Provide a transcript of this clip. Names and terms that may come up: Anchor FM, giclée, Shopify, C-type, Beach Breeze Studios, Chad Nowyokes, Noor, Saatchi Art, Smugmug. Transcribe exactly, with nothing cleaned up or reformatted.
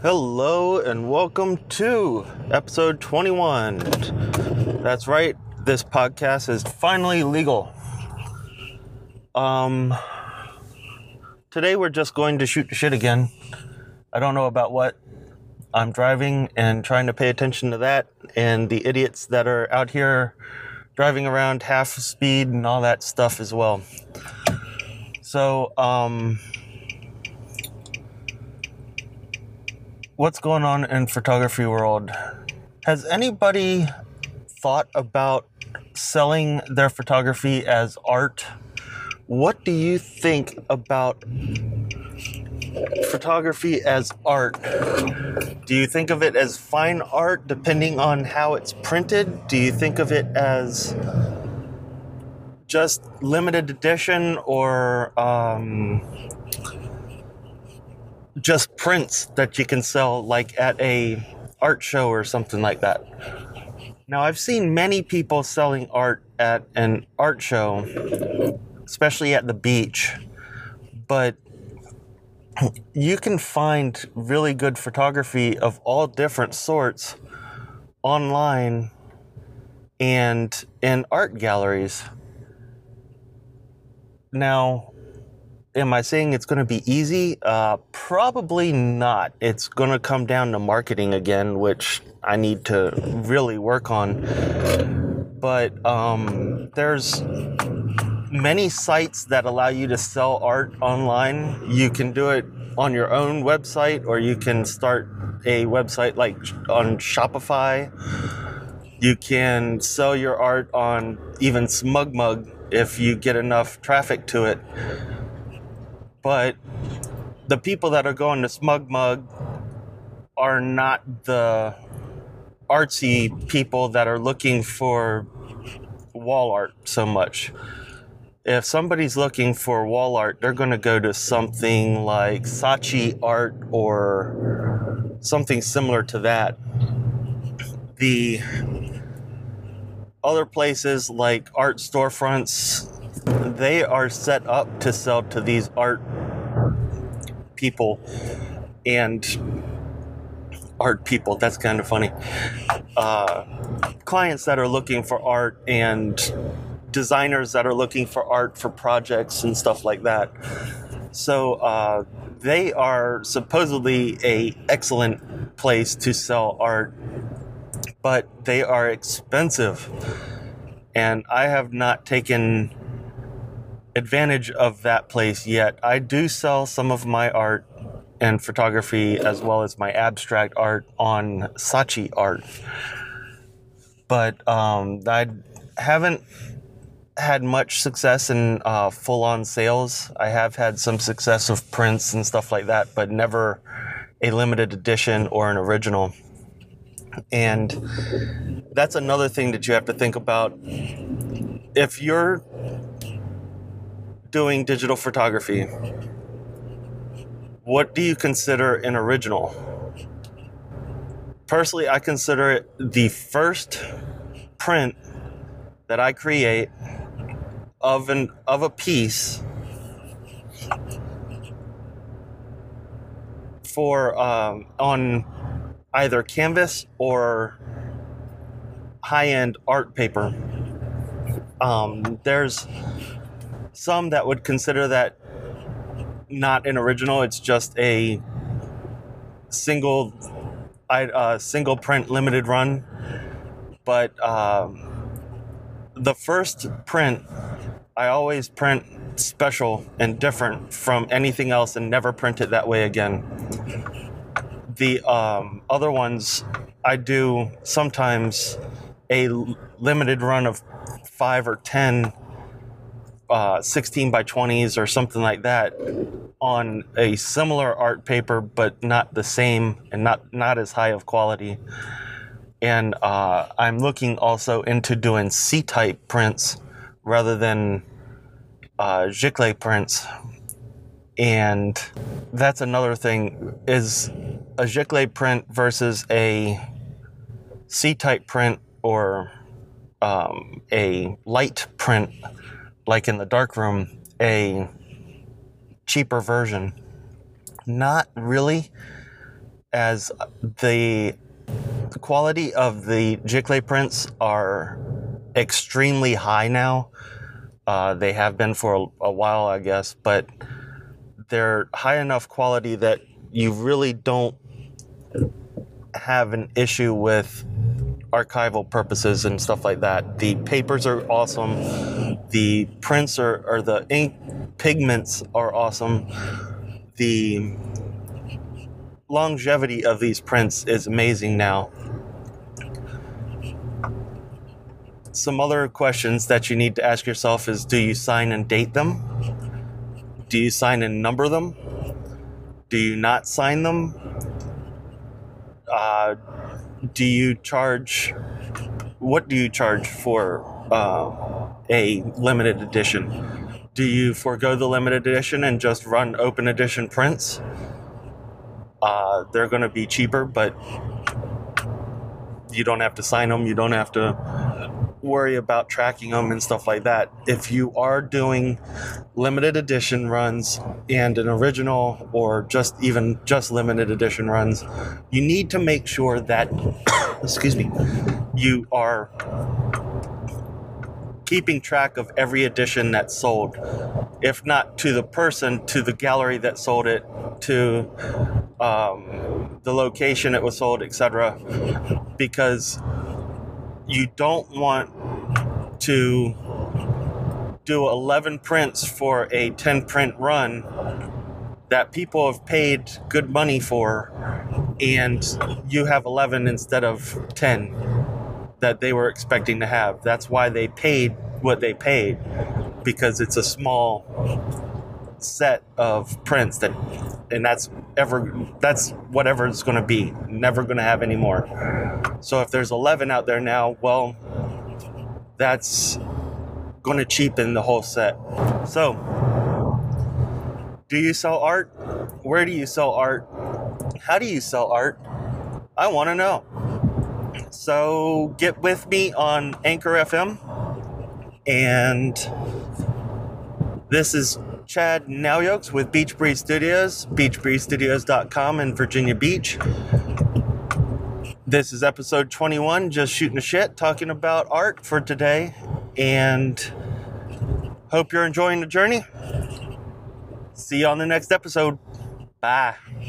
Hello and welcome to episode twenty-one. That's right, this podcast is finally legal. Um, today we're just going to shoot the shit again. I don't know about what. I'm driving and trying to pay attention to that and the idiots that are out here driving around half speed and all that stuff as well. So, um... what's going on in photography world? Has anybody thought about selling their photography as art? What do you think about photography as art? Do you think of it as fine art depending on how it's printed? Do you think of it as just limited edition or um, just prints that you can sell like at a art show or something like that? Now, I've seen many people selling art at an art show, especially at the beach, but you can find really good photography of all different sorts online and in art galleries. Now, am I saying it's going to be easy? Uh, probably not. It's going to come down to marketing again, which I need to really work on. But um, there's many sites that allow you to sell art online. You can do it on your own website, or you can start a website like on Shopify. You can sell your art on even Smugmug if you get enough traffic to it. But the people that are going to Smugmug are not the artsy people that are looking for wall art so much. If somebody's looking for wall art, they're going to go to something like Saatchi Art or something similar to that. The other places like art storefronts, they are set up to sell to these art people and art people. That's kind of funny. Uh, clients that are looking for art and designers that are looking for art for projects and stuff like that. So uh, they are supposedly a excellent place to sell art, but they are expensive. And I have not taken advantage of that place yet. I do sell some of my art and photography as well as my abstract art on Saatchi Art. But um, I haven't had much success in uh, full-on sales. I have had some success with prints and stuff like that, but never a limited edition or an original. And that's another thing that you have to think about. If you're doing digital photography, what do you consider an original? Personally, I consider it the first print that I create of an of a piece for um, on either canvas or high-end art paper. Um, there's some that would consider that not an original. It's just a single uh, single print limited run, but. Um, The first print, I always print special and different from anything else and never print it that way again. The um, other ones, I do sometimes a limited run of five or ten uh, sixteen by twenties or something like that on a similar art paper, but not the same and not, not as high of quality. And uh, I'm looking also into doing C-type prints rather than uh, giclée prints. And that's another thing, is a giclée print versus a C-type print or um, a light print, like in the darkroom, a cheaper version. Not really. as the quality of the giclée prints are extremely high now. Uh, they have been for a, a while, I guess, but they're high enough quality that you really don't have an issue with archival purposes and stuff like that. The papers are awesome. The prints are, or the ink pigments are awesome. The longevity of these prints is amazing now. Some other questions that you need to ask yourself is, do you sign and date them? Do you sign and number them? Do you not sign them? Uh, do you charge, what do you charge for uh, a limited edition? Do you forego the limited edition and just run open edition prints? Uh, they're going to be cheaper, but you don't have to sign them. You don't have to worry about tracking them and stuff like that. If you are doing limited edition runs and an original, or just even just limited edition runs, you need to make sure that, excuse me, you are keeping track of every edition that's sold. If not to the person, to the gallery that sold it, to um, the location it was sold, et cetera. Because you don't want to do eleven prints for a ten print run that people have paid good money for, and you have eleven instead of ten that they were expecting to have. That's why they paid what they paid, because it's a small set of prints that, and that's ever, that's whatever it's going to be, never going to have any more. So if there's eleven out there now, well, that's going to cheapen the whole set. So do you sell art? Where do you sell art? How do you sell art? I want to know. So get with me on Anchor F M, and this is Chad Nowyokes with Beach Breeze Studios, beach breeze studios dot com in Virginia Beach. This is episode twenty-one, just shooting the shit, talking about art for today, and hope you're enjoying the journey. See you on the next episode. Bye.